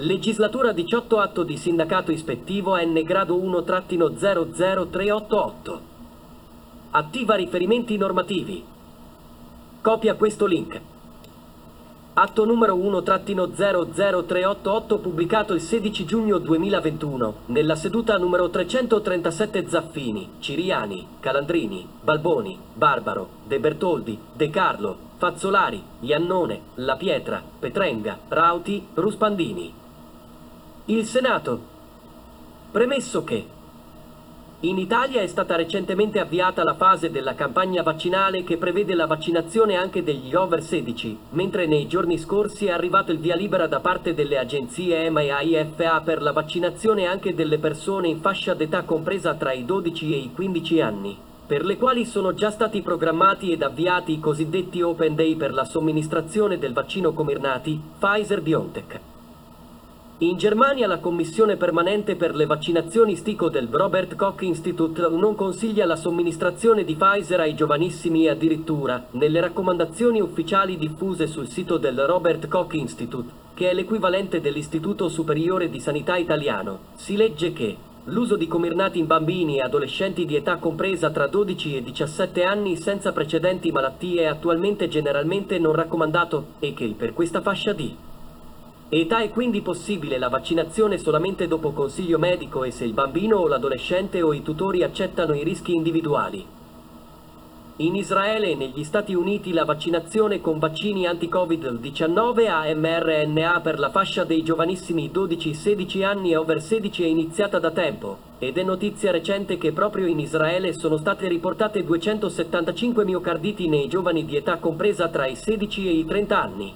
Legislatura 18, atto di sindacato ispettivo N grado 1-00388. Attiva riferimenti normativi. Copia questo link. Atto numero 1-00388 pubblicato il 16 giugno 2021, nella seduta numero 337 Zaffini, Ciriani, Calandrini, Balboni, Barbaro, De Bertoldi, De Carlo, Fazzolari, Iannone, La Pietra, Petrenga, Rauti, Ruspandini. Il Senato. Premesso che in Italia è stata recentemente avviata la fase della campagna vaccinale che prevede la vaccinazione anche degli over 16, mentre nei giorni scorsi è arrivato il via libera da parte delle agenzie EMA e AIFA per la vaccinazione anche delle persone in fascia d'età compresa tra i 12 e i 15 anni, per le quali sono già stati programmati ed avviati i cosiddetti open day per la somministrazione del vaccino Comirnaty, Pfizer-BioNTech. In Germania la commissione permanente per le vaccinazioni STIKO del Robert Koch Institute non consiglia la somministrazione di Pfizer ai giovanissimi e addirittura, nelle raccomandazioni ufficiali diffuse sul sito del Robert Koch Institute, che è l'equivalente dell'Istituto Superiore di Sanità Italiano, si legge che l'uso di Comirnaty in bambini e adolescenti di età compresa tra 12 e 17 anni senza precedenti malattie è attualmente generalmente non raccomandato e che per questa fascia di età è quindi possibile la vaccinazione solamente dopo consiglio medico e se il bambino o l'adolescente o i tutori accettano i rischi individuali. In Israele e negli Stati Uniti la vaccinazione con vaccini anti-Covid-19 a mRNA per la fascia dei giovanissimi 12-16 anni e over 16 è iniziata da tempo, ed è notizia recente che proprio in Israele sono state riportate 275 miocarditi nei giovani di età compresa tra i 16 e i 30 anni.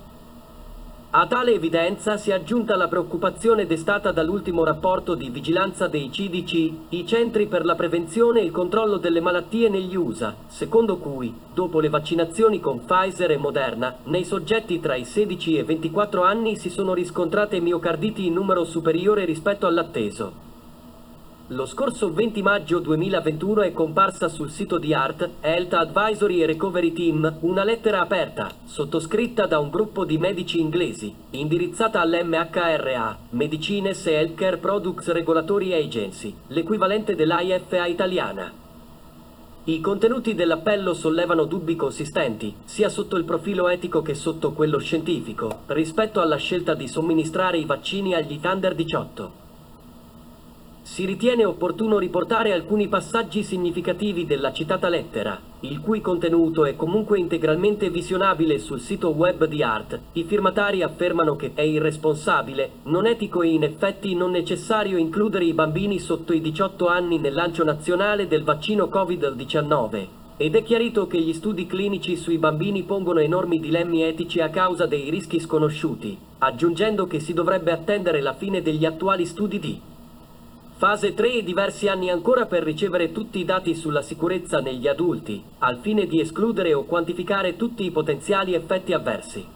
A tale evidenza si è aggiunta la preoccupazione destata dall'ultimo rapporto di vigilanza dei CDC, i Centri per la Prevenzione e il Controllo delle Malattie negli USA, secondo cui, dopo le vaccinazioni con Pfizer e Moderna, nei soggetti tra i 16 e 24 anni si sono riscontrate miocarditi in numero superiore rispetto all'atteso. Lo scorso 20 maggio 2021 è comparsa sul sito di ART, Health Advisory e Recovery Team, una lettera aperta, sottoscritta da un gruppo di medici inglesi, indirizzata all'MHRA, Medicines e Healthcare Products Regulatory Agency, l'equivalente dell'AIFA italiana. I contenuti dell'appello sollevano dubbi consistenti, sia sotto il profilo etico che sotto quello scientifico, rispetto alla scelta di somministrare i vaccini agli under 18. Si ritiene opportuno riportare alcuni passaggi significativi della citata lettera, il cui contenuto è comunque integralmente visionabile sul sito web di ART. I firmatari affermano che è irresponsabile, non etico e in effetti non necessario includere i bambini sotto i 18 anni nel lancio nazionale del vaccino Covid-19. Ed è chiarito che gli studi clinici sui bambini pongono enormi dilemmi etici a causa dei rischi sconosciuti, aggiungendo che si dovrebbe attendere la fine degli attuali studi di fase 3 e diversi anni ancora per ricevere tutti i dati sulla sicurezza negli adulti, al fine di escludere o quantificare tutti i potenziali effetti avversi.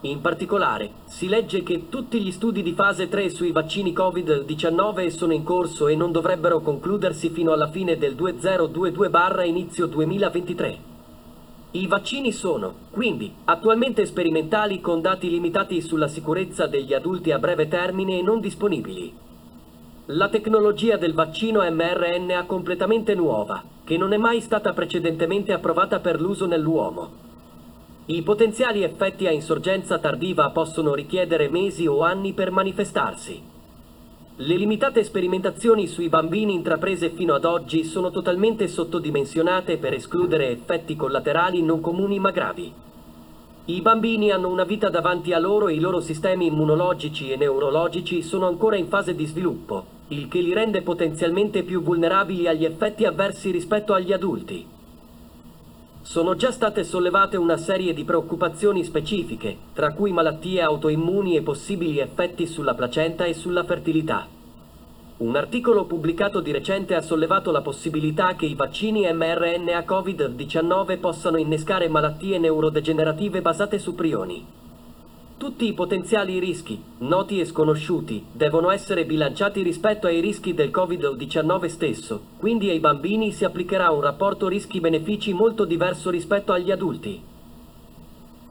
In particolare, si legge che tutti gli studi di fase 3 sui vaccini Covid-19 sono in corso e non dovrebbero concludersi fino alla fine del 2022-inizio 2023. I vaccini sono, quindi, attualmente sperimentali con dati limitati sulla sicurezza degli adulti a breve termine e non disponibili. La tecnologia del vaccino mRNA completamente nuova, che non è mai stata precedentemente approvata per l'uso nell'uomo. I potenziali effetti a insorgenza tardiva possono richiedere mesi o anni per manifestarsi. Le limitate sperimentazioni sui bambini intraprese fino ad oggi sono totalmente sottodimensionate per escludere effetti collaterali non comuni ma gravi. I bambini hanno una vita davanti a loro e i loro sistemi immunologici e neurologici sono ancora in fase di sviluppo, il che li rende potenzialmente più vulnerabili agli effetti avversi rispetto agli adulti. Sono già state sollevate una serie di preoccupazioni specifiche, tra cui malattie autoimmuni e possibili effetti sulla placenta e sulla fertilità. Un articolo pubblicato di recente ha sollevato la possibilità che i vaccini mRNA Covid-19 possano innescare malattie neurodegenerative basate su prioni. Tutti i potenziali rischi, noti e sconosciuti, devono essere bilanciati rispetto ai rischi del Covid-19 stesso, quindi ai bambini si applicherà un rapporto rischi-benefici molto diverso rispetto agli adulti.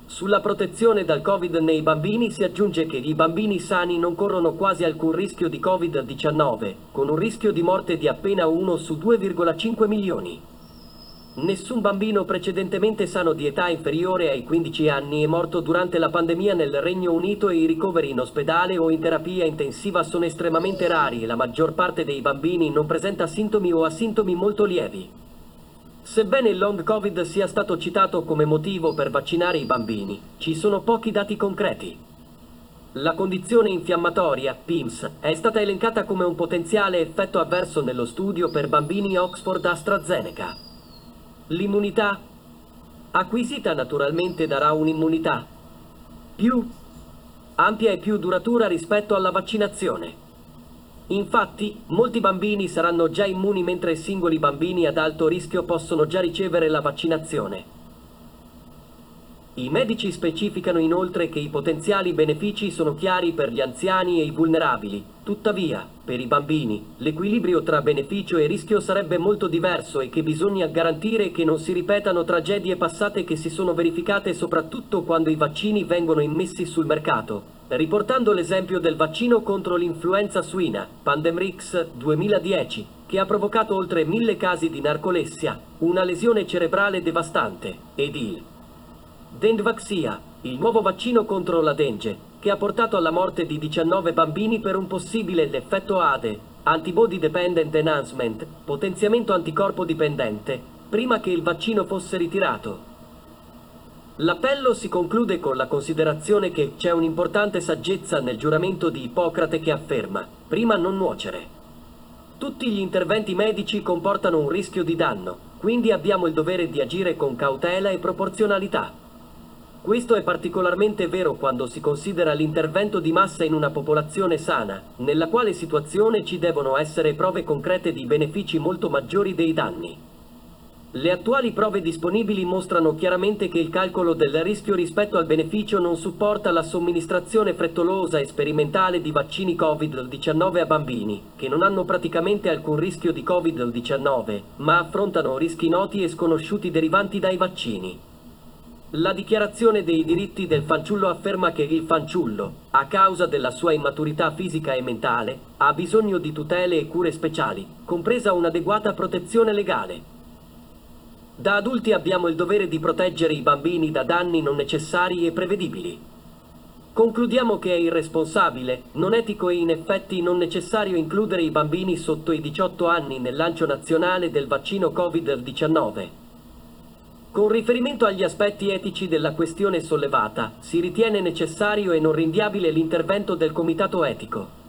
Sulla protezione dal Covid nei bambini si aggiunge che i bambini sani non corrono quasi alcun rischio di Covid-19, con un rischio di morte di appena 1 su 2,5 milioni. Nessun bambino precedentemente sano di età inferiore ai 15 anni è morto durante la pandemia nel Regno Unito e i ricoveri in ospedale o in terapia intensiva sono estremamente rari e la maggior parte dei bambini non presenta sintomi o ha sintomi molto lievi. Sebbene il long Covid sia stato citato come motivo per vaccinare i bambini, ci sono pochi dati concreti. La condizione infiammatoria, PIMS, è stata elencata come un potenziale effetto avverso nello studio per bambini Oxford AstraZeneca. L'immunità acquisita naturalmente darà un'immunità più ampia e più duratura rispetto alla vaccinazione. Infatti, molti bambini saranno già immuni mentre singoli bambini ad alto rischio possono già ricevere la vaccinazione. I medici specificano inoltre che i potenziali benefici sono chiari per gli anziani e i vulnerabili. Tuttavia, per i bambini, l'equilibrio tra beneficio e rischio sarebbe molto diverso e che bisogna garantire che non si ripetano tragedie passate che si sono verificate soprattutto quando i vaccini vengono immessi sul mercato, riportando l'esempio del vaccino contro l'influenza suina, Pandemrix 2010, che ha provocato oltre 1000 casi di narcolessia, una lesione cerebrale devastante, ed il Dengvaxia, il nuovo vaccino contro la dengue, che ha portato alla morte di 19 bambini per un possibile effetto ADE, antibody dependent enhancement, potenziamento anticorpo dipendente, prima che il vaccino fosse ritirato. L'appello si conclude con la considerazione che c'è un'importante saggezza nel giuramento di Ippocrate che afferma, prima non nuocere. Tutti gli interventi medici comportano un rischio di danno, quindi abbiamo il dovere di agire con cautela e proporzionalità. Questo è particolarmente vero quando si considera l'intervento di massa in una popolazione sana, nella quale situazione ci devono essere prove concrete di benefici molto maggiori dei danni. Le attuali prove disponibili mostrano chiaramente che il calcolo del rischio rispetto al beneficio non supporta la somministrazione frettolosa e sperimentale di vaccini Covid-19 a bambini, che non hanno praticamente alcun rischio di Covid-19, ma affrontano rischi noti e sconosciuti derivanti dai vaccini. La dichiarazione dei diritti del fanciullo afferma che il fanciullo, a causa della sua immaturità fisica e mentale, ha bisogno di tutele e cure speciali, compresa un'adeguata protezione legale. Da adulti abbiamo il dovere di proteggere i bambini da danni non necessari e prevedibili. Concludiamo che è irresponsabile, non etico e in effetti non necessario includere i bambini sotto i 18 anni nel lancio nazionale del vaccino Covid-19. Con riferimento agli aspetti etici della questione sollevata, si ritiene necessario e non rinviabile l'intervento del Comitato Etico.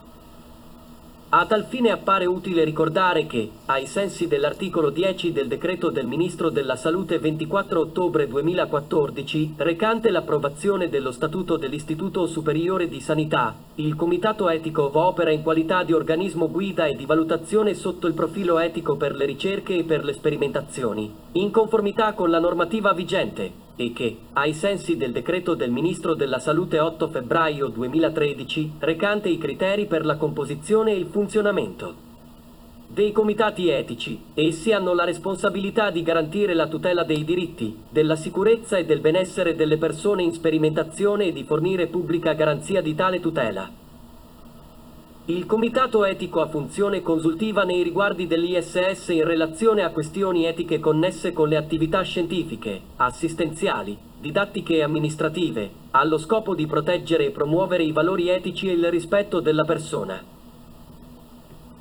A tal fine appare utile ricordare che, ai sensi dell'articolo 10 del decreto del Ministro della Salute 24 ottobre 2014, recante l'approvazione dello Statuto dell'Istituto Superiore di Sanità, il Comitato Etico opera in qualità di organismo guida e di valutazione sotto il profilo etico per le ricerche e per le sperimentazioni, in conformità con la normativa vigente, e che, ai sensi del decreto del Ministro della Salute 8 febbraio 2013, recante i criteri per la composizione e il funzionamento dei comitati etici, essi hanno la responsabilità di garantire la tutela dei diritti, della sicurezza e del benessere delle persone in sperimentazione e di fornire pubblica garanzia di tale tutela. Il Comitato Etico ha funzione consultiva nei riguardi dell'ISS in relazione a questioni etiche connesse con le attività scientifiche, assistenziali, didattiche e amministrative, allo scopo di proteggere e promuovere i valori etici e il rispetto della persona.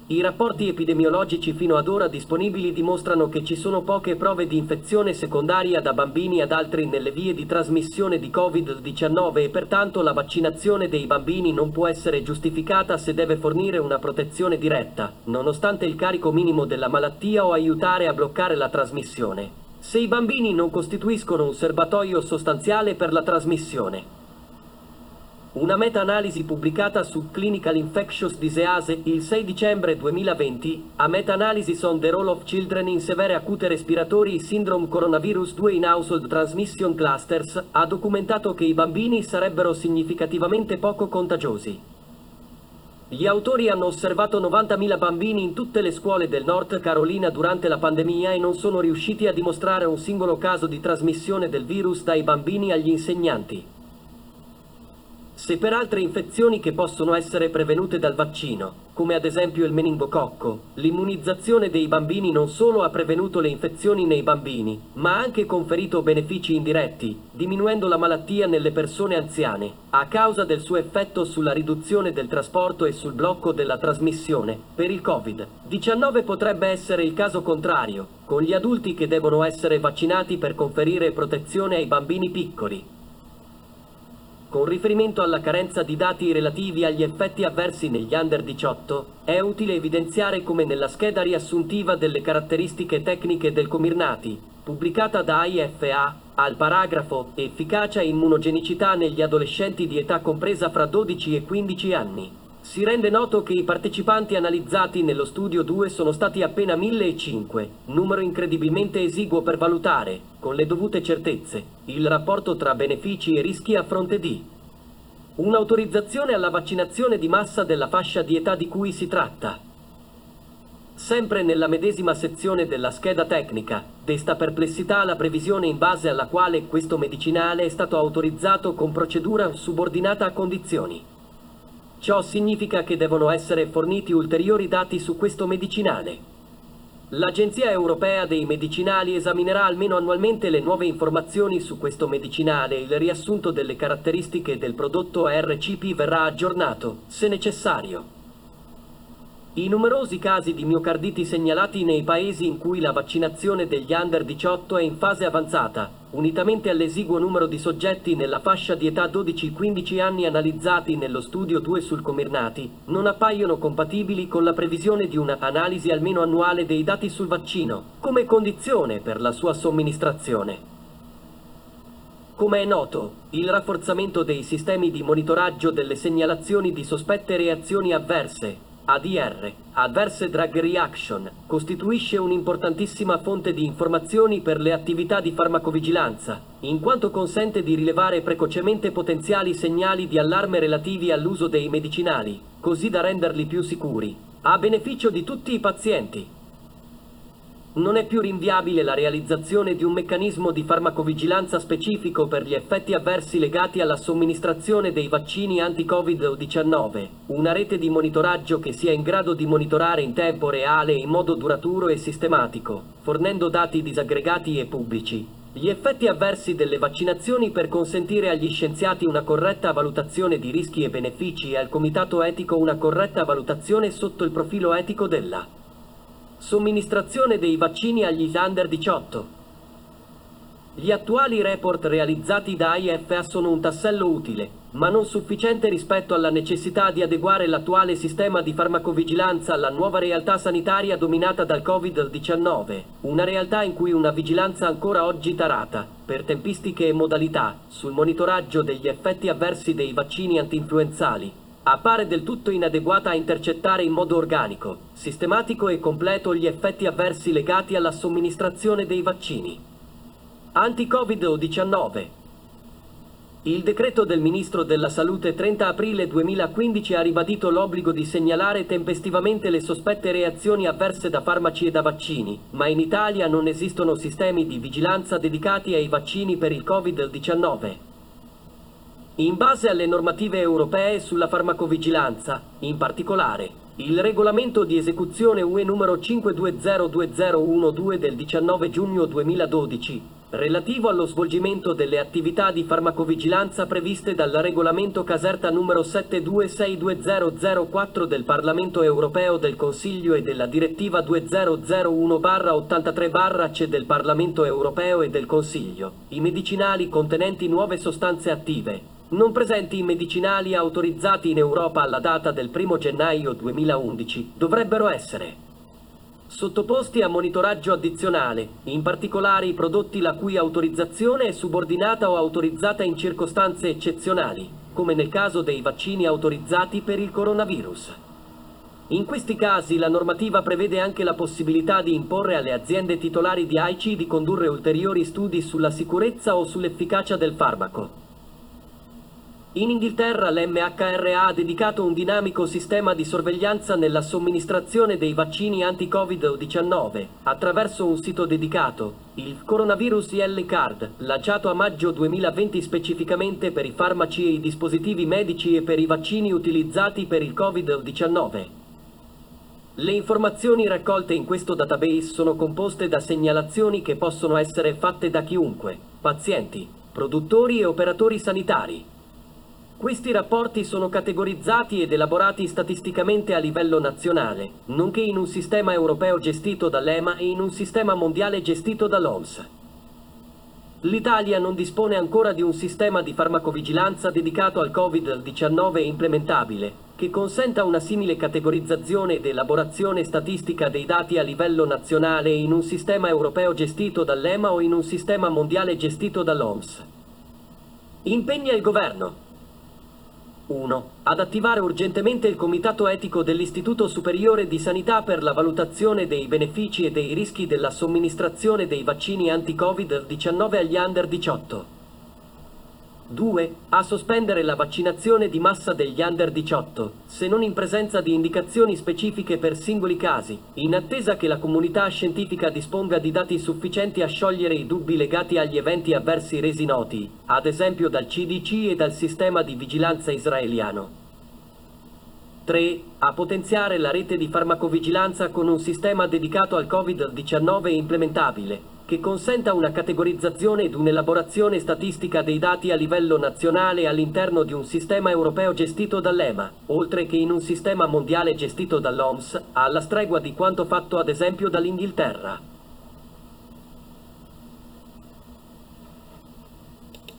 I rapporti epidemiologici fino ad ora disponibili dimostrano che ci sono poche prove di infezione secondaria da bambini ad altri nelle vie di trasmissione di Covid-19 e pertanto la vaccinazione dei bambini non può essere giustificata se deve fornire una protezione diretta, nonostante il carico minimo della malattia o aiutare a bloccare la trasmissione, se i bambini non costituiscono un serbatoio sostanziale per la trasmissione. Una meta-analisi pubblicata su Clinical Infectious Diseases il 6 dicembre 2020, a meta-analysis on the role of children in severe acute respiratory syndrome coronavirus 2 in household transmission clusters, ha documentato che i bambini sarebbero significativamente poco contagiosi. Gli autori hanno osservato 90.000 bambini in tutte le scuole del North Carolina durante la pandemia e non sono riusciti a dimostrare un singolo caso di trasmissione del virus dai bambini agli insegnanti. Se per altre infezioni che possono essere prevenute dal vaccino, come ad esempio il meningococco, l'immunizzazione dei bambini non solo ha prevenuto le infezioni nei bambini, ma ha anche conferito benefici indiretti, diminuendo la malattia nelle persone anziane, a causa del suo effetto sulla riduzione del trasporto e sul blocco della trasmissione. Per il Covid-19 potrebbe essere il caso contrario, con gli adulti che devono essere vaccinati per conferire protezione ai bambini piccoli. Con riferimento alla carenza di dati relativi agli effetti avversi negli under 18, è utile evidenziare come nella scheda riassuntiva delle caratteristiche tecniche del Comirnaty, pubblicata da AIFA, al paragrafo Efficacia e immunogenicità negli adolescenti di età compresa fra 12 e 15 anni, si rende noto che i partecipanti analizzati nello studio 2 sono stati appena 1.005, numero incredibilmente esiguo per valutare, con le dovute certezze, il rapporto tra benefici e rischi a fronte di un'autorizzazione alla vaccinazione di massa della fascia di età di cui si tratta. Sempre nella medesima sezione della scheda tecnica, desta perplessità la previsione in base alla quale questo medicinale è stato autorizzato con procedura subordinata a condizioni. Ciò significa che devono essere forniti ulteriori dati su questo medicinale. L'Agenzia Europea dei Medicinali esaminerà almeno annualmente le nuove informazioni su questo medicinale e il riassunto delle caratteristiche del prodotto RCP verrà aggiornato, se necessario. I numerosi casi di miocarditi segnalati nei paesi in cui la vaccinazione degli under 18 è in fase avanzata, unitamente all'esiguo numero di soggetti nella fascia di età 12-15 anni analizzati nello studio 2 sul Comirnaty, non appaiono compatibili con la previsione di una analisi almeno annuale dei dati sul vaccino, come condizione per la sua somministrazione. Come è noto, il rafforzamento dei sistemi di monitoraggio delle segnalazioni di sospette reazioni avverse, ADR, Adverse Drug Reaction, costituisce un'importantissima fonte di informazioni per le attività di farmacovigilanza, in quanto consente di rilevare precocemente potenziali segnali di allarme relativi all'uso dei medicinali, così da renderli più sicuri, a beneficio di tutti i pazienti. Non è più rinviabile la realizzazione di un meccanismo di farmacovigilanza specifico per gli effetti avversi legati alla somministrazione dei vaccini anti-Covid-19, una rete di monitoraggio che sia in grado di monitorare in tempo reale e in modo duraturo e sistematico, fornendo dati disaggregati e pubblici, gli effetti avversi delle vaccinazioni per consentire agli scienziati una corretta valutazione di rischi e benefici e al comitato etico una corretta valutazione sotto il profilo etico della somministrazione dei vaccini agli under 18. Gli attuali report realizzati da AIFA sono un tassello utile, ma non sufficiente rispetto alla necessità di adeguare l'attuale sistema di farmacovigilanza alla nuova realtà sanitaria dominata dal Covid-19, una realtà in cui una vigilanza ancora oggi tarata, per tempistiche e modalità, sul monitoraggio degli effetti avversi dei vaccini antinfluenzali, appare del tutto inadeguata a intercettare in modo organico, sistematico e completo gli effetti avversi legati alla somministrazione dei vaccini anti-Covid-19. Il decreto del Ministro della Salute 30 aprile 2015 ha ribadito l'obbligo di segnalare tempestivamente le sospette reazioni avverse da farmaci e da vaccini, ma in Italia non esistono sistemi di vigilanza dedicati ai vaccini per il Covid-19. In base alle normative europee sulla farmacovigilanza, in particolare, il regolamento di esecuzione UE numero 5202012 del 19 giugno 2012, relativo allo svolgimento delle attività di farmacovigilanza previste dal regolamento caserta numero 7262004 del Parlamento europeo del Consiglio e della direttiva 2001/83/CE del Parlamento europeo e del Consiglio, i medicinali contenenti nuove sostanze attive, non presenti in medicinali autorizzati in Europa alla data del 1 gennaio 2011, dovrebbero essere sottoposti a monitoraggio addizionale, in particolare i prodotti la cui autorizzazione è subordinata o autorizzata in circostanze eccezionali, come nel caso dei vaccini autorizzati per il coronavirus. In questi casi la normativa prevede anche la possibilità di imporre alle aziende titolari di AIC di condurre ulteriori studi sulla sicurezza o sull'efficacia del farmaco. In Inghilterra l'MHRA ha dedicato un dinamico sistema di sorveglianza nella somministrazione dei vaccini anti-Covid-19 attraverso un sito dedicato, il Coronavirus IL Card, lanciato a maggio 2020 specificamente per i farmaci e i dispositivi medici e per i vaccini utilizzati per il Covid-19. Le informazioni raccolte in questo database sono composte da segnalazioni che possono essere fatte da chiunque, pazienti, produttori e operatori sanitari. Questi rapporti sono categorizzati ed elaborati statisticamente a livello nazionale, nonché in un sistema europeo gestito dall'EMA e in un sistema mondiale gestito dall'OMS. L'Italia non dispone ancora di un sistema di farmacovigilanza dedicato al Covid-19 implementabile, che consenta una simile categorizzazione ed elaborazione statistica dei dati a livello nazionale in un sistema europeo gestito dall'EMA o in un sistema mondiale gestito dall'OMS. Impegna il Governo: 1. Ad attivare urgentemente il Comitato Etico dell'Istituto Superiore di Sanità per la valutazione dei benefici e dei rischi della somministrazione dei vaccini anti-Covid-19 agli under 18. 2. A sospendere la vaccinazione di massa degli under 18, se non in presenza di indicazioni specifiche per singoli casi, in attesa che la comunità scientifica disponga di dati sufficienti a sciogliere i dubbi legati agli eventi avversi resi noti, ad esempio dal CDC e dal sistema di vigilanza israeliano. 3. A potenziare la rete di farmacovigilanza con un sistema dedicato al Covid-19 implementabile, che consenta una categorizzazione ed un'elaborazione statistica dei dati a livello nazionale all'interno di un sistema europeo gestito dall'EMA, oltre che in un sistema mondiale gestito dall'OMS, alla stregua di quanto fatto ad esempio dall'Inghilterra.